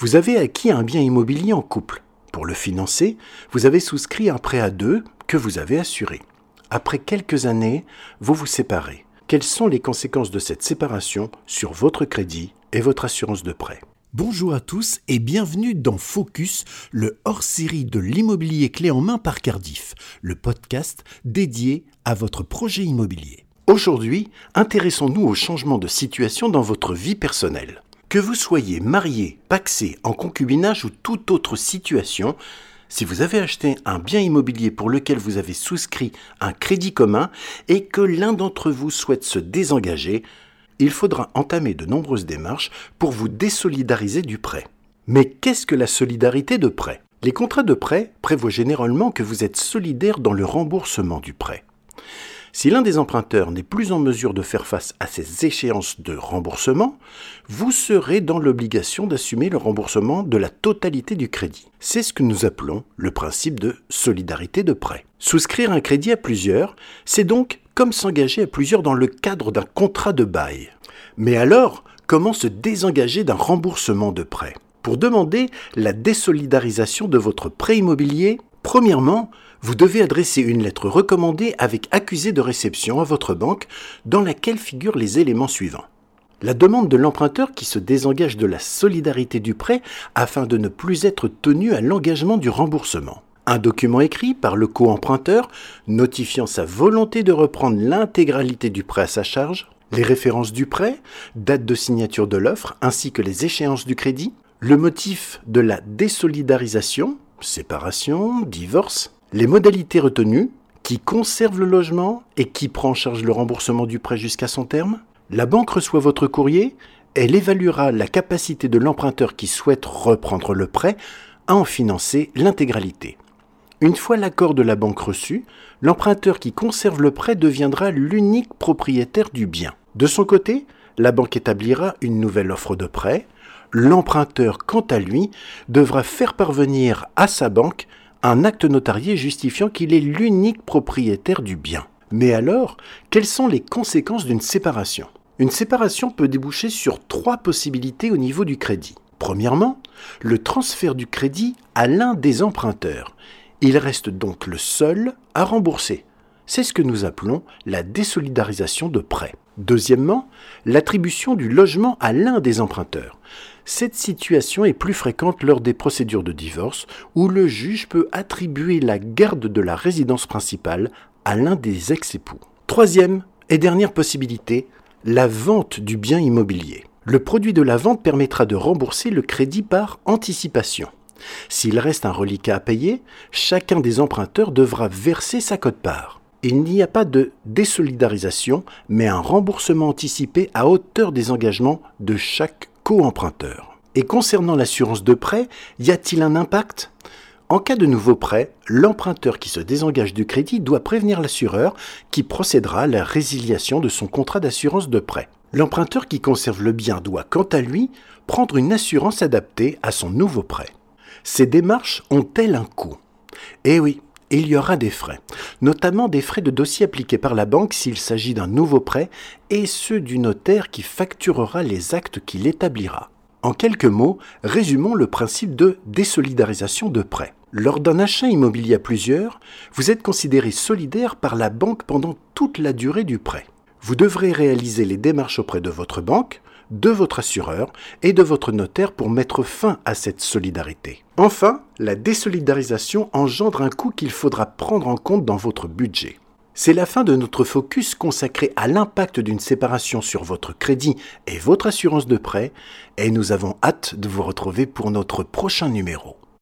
Vous avez acquis un bien immobilier en couple. Pour le financer, vous avez souscrit un prêt à deux que vous avez assuré. Après quelques années, vous vous séparez. Quelles sont les conséquences de cette séparation sur votre crédit et votre assurance de prêt ? Bonjour à tous et bienvenue dans Focus, le hors-série de l'immobilier clé en main par Cardiff, le podcast dédié à votre projet immobilier. Aujourd'hui, intéressons-nous au changement de situation dans votre vie personnelle. Que vous soyez marié, pacsé, en concubinage ou toute autre situation, si vous avez acheté un bien immobilier pour lequel vous avez souscrit un crédit commun et que l'un d'entre vous souhaite se désengager, il faudra entamer de nombreuses démarches pour vous désolidariser du prêt. Mais qu'est-ce que la solidarité de prêt ? Les contrats de prêt prévoient généralement que vous êtes solidaire dans le remboursement du prêt. Si l'un des emprunteurs n'est plus en mesure de faire face à ces échéances de remboursement, vous serez dans l'obligation d'assumer le remboursement de la totalité du crédit. C'est ce que nous appelons le principe de solidarité de prêt. Souscrire un crédit à plusieurs, c'est donc comme s'engager à plusieurs dans le cadre d'un contrat de bail. Mais alors, comment se désengager d'un remboursement de prêt ? Pour demander la désolidarisation de votre prêt immobilier, premièrement, vous devez adresser une lettre recommandée avec accusé de réception à votre banque dans laquelle figurent les éléments suivants. La demande de l'emprunteur qui se désengage de la solidarité du prêt afin de ne plus être tenu à l'engagement du remboursement. Un document écrit par le co-emprunteur notifiant sa volonté de reprendre l'intégralité du prêt à sa charge, les références du prêt, date de signature de l'offre ainsi que les échéances du crédit, le motif de la désolidarisation, séparation, divorce, les modalités retenues, qui conserve le logement et qui prend en charge le remboursement du prêt jusqu'à son terme. La banque reçoit votre courrier, elle évaluera la capacité de l'emprunteur qui souhaite reprendre le prêt à en financer l'intégralité. Une fois l'accord de la banque reçu, l'emprunteur qui conserve le prêt deviendra l'unique propriétaire du bien. De son côté, la banque établira une nouvelle offre de prêt. L'emprunteur, quant à lui, devra faire parvenir à sa banque un acte notarié justifiant qu'il est l'unique propriétaire du bien. Mais alors, quelles sont les conséquences d'une séparation ? Une séparation peut déboucher sur trois possibilités au niveau du crédit. Premièrement, le transfert du crédit à l'un des emprunteurs. Il reste donc le seul à rembourser. C'est ce que nous appelons la désolidarisation de prêt. Deuxièmement, l'attribution du logement à l'un des emprunteurs. Cette situation est plus fréquente lors des procédures de divorce où le juge peut attribuer la garde de la résidence principale à l'un des ex-époux. Troisième et dernière possibilité, la vente du bien immobilier. Le produit de la vente permettra de rembourser le crédit par anticipation. S'il reste un reliquat à payer, chacun des emprunteurs devra verser sa quote-part. Il n'y a pas de désolidarisation, mais un remboursement anticipé à hauteur des engagements de chaque co-emprunteur. Et concernant l'assurance de prêt, y a-t-il un impact ? En cas de nouveau prêt, l'emprunteur qui se désengage du crédit doit prévenir l'assureur qui procédera à la résiliation de son contrat d'assurance de prêt. L'emprunteur qui conserve le bien doit, quant à lui, prendre une assurance adaptée à son nouveau prêt. Ces démarches ont-elles un coût ? Eh oui, il y aura des frais, notamment des frais de dossier appliqués par la banque s'il s'agit d'un nouveau prêt et ceux du notaire qui facturera les actes qu'il établira. En quelques mots, résumons le principe de désolidarisation de prêt. Lors d'un achat immobilier à plusieurs, vous êtes considéré solidaire par la banque pendant toute la durée du prêt. Vous devrez réaliser les démarches auprès de votre banque, de votre assureur et de votre notaire pour mettre fin à cette solidarité. Enfin, la désolidarisation engendre un coût qu'il faudra prendre en compte dans votre budget. C'est la fin de notre focus consacré à l'impact d'une séparation sur votre crédit et votre assurance de prêt, et nous avons hâte de vous retrouver pour notre prochain numéro.